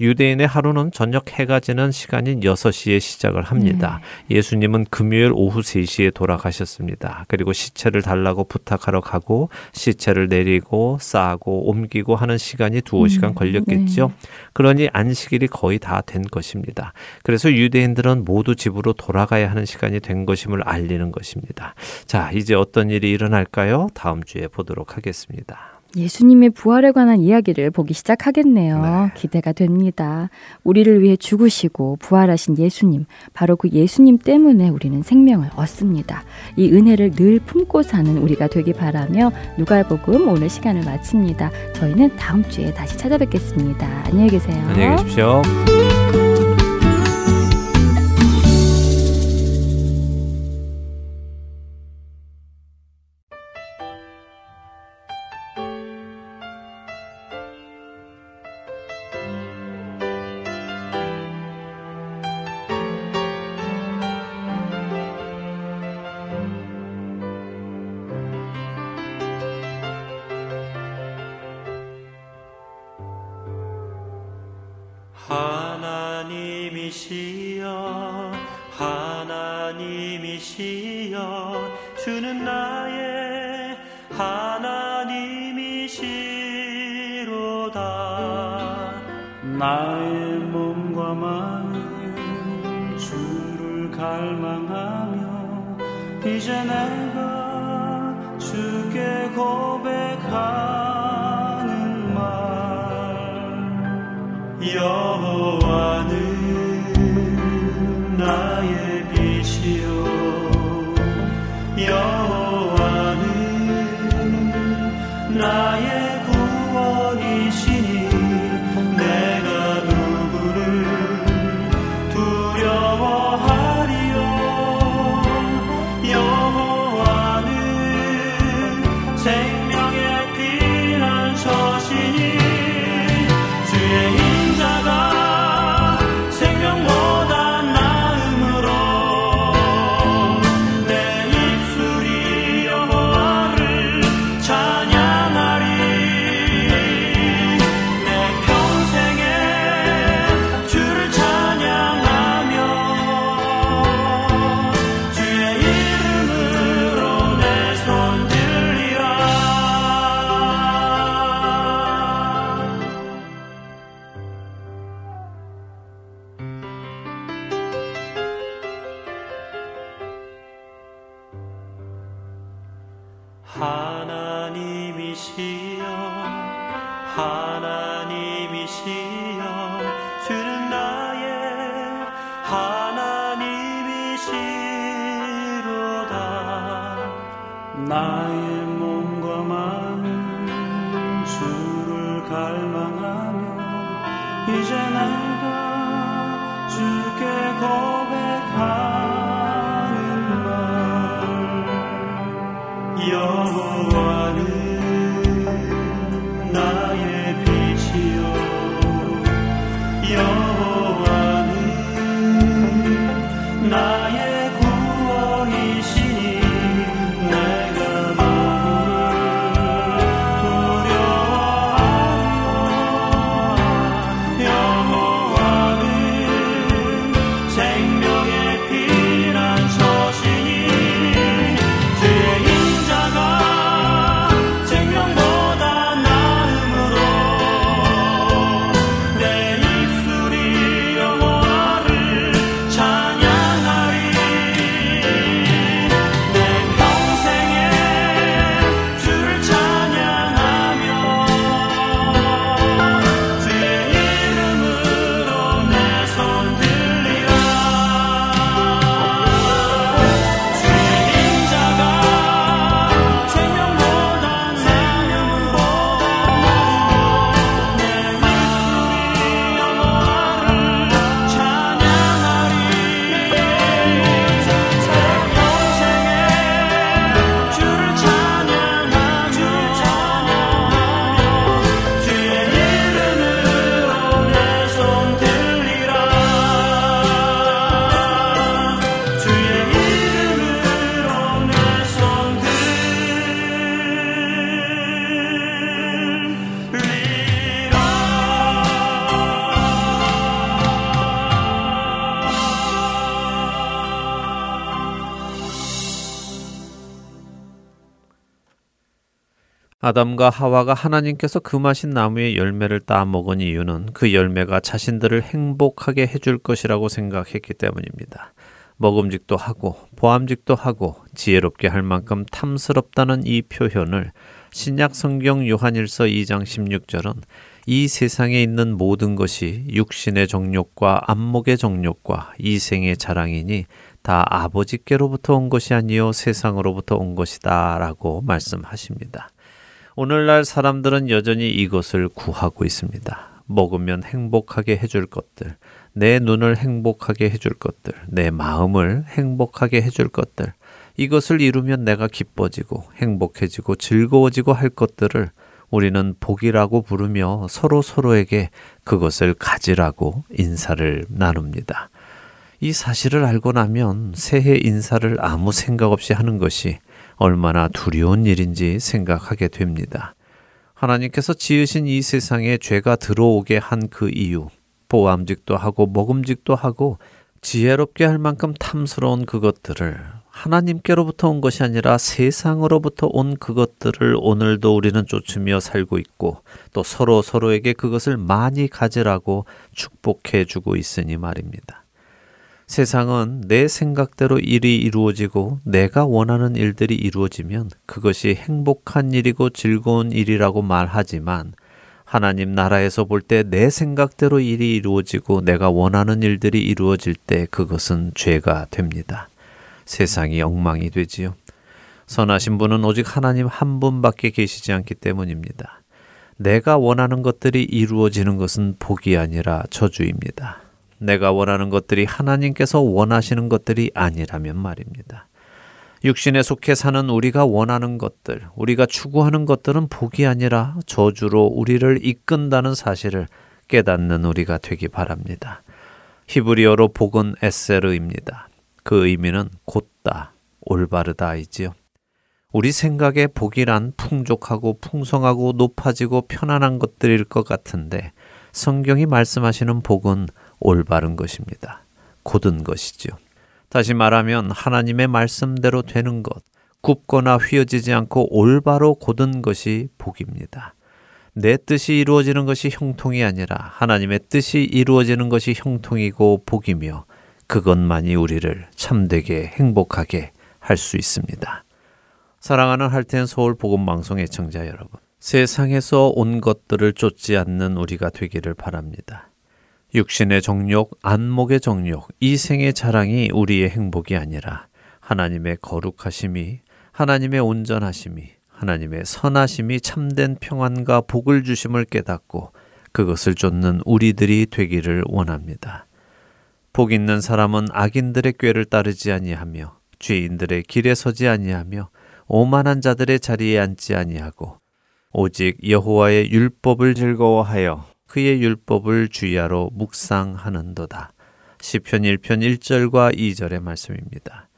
유대인의 하루는 저녁 해가 지는 시간인 6시에 시작을 합니다. 예수님은 금요일 오후 3시에 돌아가셨습니다. 그리고 시체를 달라고 부탁하러 가고 시체를 내리고 싸고 옮기고 하는 시간이 2~5시간 걸렸겠죠. 그러니 안식일이 거의 다 된 것입니다. 그래서 유대인들은 모두 집으로 돌아가야 하는 시간이 된 것임을 알리는 것입니다. 자, 이제 어떤 일이 일어날까요? 다음 주에 보도록 하겠습니다. 예수님의 부활에 관한 이야기를 보기 시작하겠네요. 네. 기대가 됩니다. 우리를 위해 죽으시고 부활하신 예수님, 바로 그 예수님 때문에 우리는 생명을 얻습니다. 이 은혜를 늘 품고 사는 우리가 되기 바라며 누가복음 오늘 시간을 마칩니다. 저희는 다음 주에 다시 찾아뵙겠습니다. 안녕히 계세요. 안녕히 계십시오. 아담과 하와가 하나님께서 그 맛있는 나무의 열매를 따먹은 이유는 그 열매가 자신들을 행복하게 해줄 것이라고 생각했기 때문입니다. 먹음직도 하고 보암직도 하고 지혜롭게 할 만큼 탐스럽다는 이 표현을 신약 성경 요한일서 2장 16절은 이 세상에 있는 모든 것이 육신의 정욕과 안목의 정욕과 이생의 자랑이니 다 아버지께로부터 온 것이 아니요 세상으로부터 온 것이다 라고 말씀하십니다. 오늘날 사람들은 여전히 이것을 구하고 있습니다. 먹으면 행복하게 해줄 것들, 내 눈을 행복하게 해줄 것들, 내 마음을 행복하게 해줄 것들, 이것을 이루면 내가 기뻐지고 행복해지고 즐거워지고 할 것들을 우리는 복이라고 부르며 서로 서로에게 그것을 가지라고 인사를 나눕니다. 이 사실을 알고 나면 새해 인사를 아무 생각 없이 하는 것이 얼마나 두려운 일인지 생각하게 됩니다. 하나님께서 지으신 이 세상에 죄가 들어오게 한 그 이유, 보암직도 하고 먹음직도 하고 지혜롭게 할 만큼 탐스러운 그것들을 하나님께로부터 온 것이 아니라 세상으로부터 온 그것들을 오늘도 우리는 쫓으며 살고 있고 또 서로 서로에게 그것을 많이 가지라고 축복해 주고 있으니 말입니다. 세상은 내 생각대로 일이 이루어지고 내가 원하는 일들이 이루어지면 그것이 행복한 일이고 즐거운 일이라고 말하지만 하나님 나라에서 볼 때 내 생각대로 일이 이루어지고 내가 원하는 일들이 이루어질 때 그것은 죄가 됩니다. 세상이 엉망이 되지요. 선하신 분은 오직 하나님 한 분밖에 계시지 않기 때문입니다. 내가 원하는 것들이 이루어지는 것은 복이 아니라 저주입니다. 내가 원하는 것들이 하나님께서 원하시는 것들이 아니라면 말입니다. 육신에 속해 사는 우리가 원하는 것들, 우리가 추구하는 것들은 복이 아니라 저주로 우리를 이끈다는 사실을 깨닫는 우리가 되기 바랍니다. 히브리어로 복은 에세르입니다. 그 의미는 곧다, 올바르다이지요. 우리 생각에 복이란 풍족하고 풍성하고 높아지고 편안한 것들일 것 같은데 성경이 말씀하시는 복은 올바른 것입니다. 곧은 것이지요. 다시 말하면 하나님의 말씀대로 되는 것, 굽거나 휘어지지 않고 올바로 곧은 것이 복입니다. 내 뜻이 이루어지는 것이 형통이 아니라 하나님의 뜻이 이루어지는 것이 형통이고 복이며 그것만이 우리를 참되게 행복하게 할 수 있습니다. 사랑하는 할텐서울 복음방송 애청자 여러분, 세상에서 온 것들을 쫓지 않는 우리가 되기를 바랍니다. 육신의 정욕, 안목의 정욕, 이생의 자랑이 우리의 행복이 아니라 하나님의 거룩하심이, 하나님의 온전하심이, 하나님의 선하심이 참된 평안과 복을 주심을 깨닫고 그것을 쫓는 우리들이 되기를 원합니다. 복 있는 사람은 악인들의 꾀를 따르지 아니하며 죄인들의 길에 서지 아니하며 오만한 자들의 자리에 앉지 아니하고 오직 여호와의 율법을 즐거워하여 그의 율법을 주야로 묵상하는도다. 시편 1편 1절과 2절의 말씀입니다.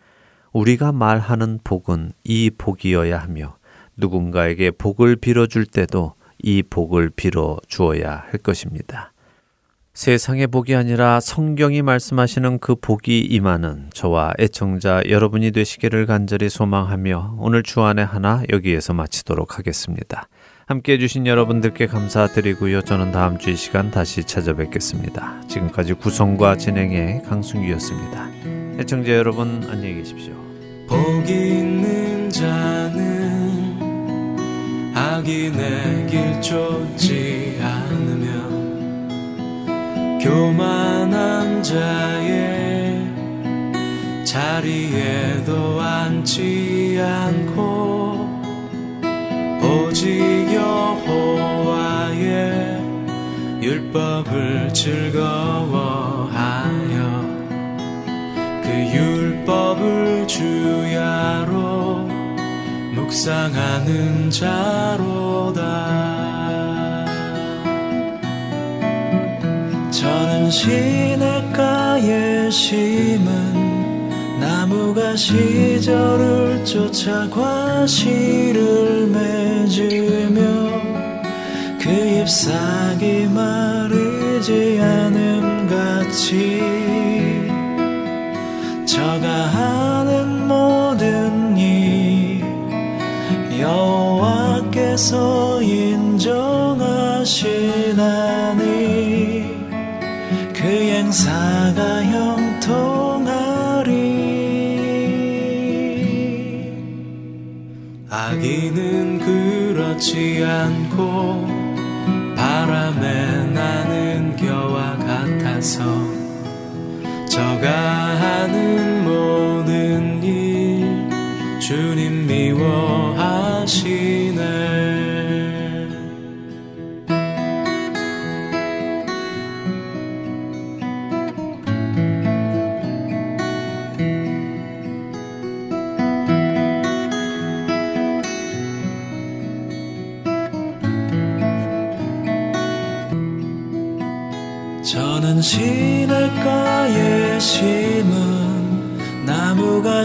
우리가 말하는 복은 이 복이어야 하며 누군가에게 복을 빌어줄 때도 이 복을 빌어주어야 할 것입니다. 세상의 복이 아니라 성경이 말씀하시는 그 복이 임하는 저와 애청자 여러분이 되시기를 간절히 소망하며 오늘 주안의 하나 여기에서 마치도록 하겠습니다. 함께해 주신 여러분들께 감사드리고요. 저는 다음 주 이 시간 다시 찾아뵙겠습니다. 지금까지 구성과 진행의 강승규였습니다. 애청자 여러분 안녕히 계십시오. 복이 있는 자는 악인의 길 쫓지 않으며 교만한 자의 자리에도 앉지 않고 오직 여호와의 율법을 즐거워하여 그 율법을 주야로 묵상하는 자로다. 저는 시냇가에 심은 나무가 시절을 쫓아 과실을 맺으며 그 잎사귀 마르지 않음 같이 저가 하는 모든 일 여호와께서 인정하시나니 그 행사가 형통하리. 아기는 그렇지 않고 바람에 나는 겨와 같아서 저가 하는 모든 일 주님 미워하시네. 시냇가에 심은 나무가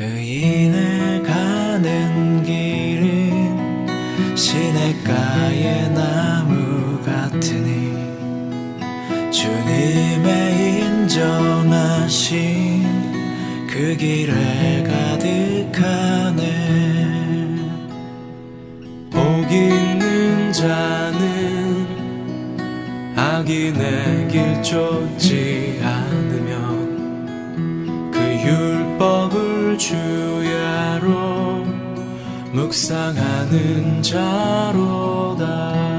의인의 가는 길은 시냇가의 나무 같으니 주님의 인정하신 그 길에 가득하네. 복 있는 자는 악인의 길 쫓지 않으면 그 율법을 주야로 묵상하는 자로다.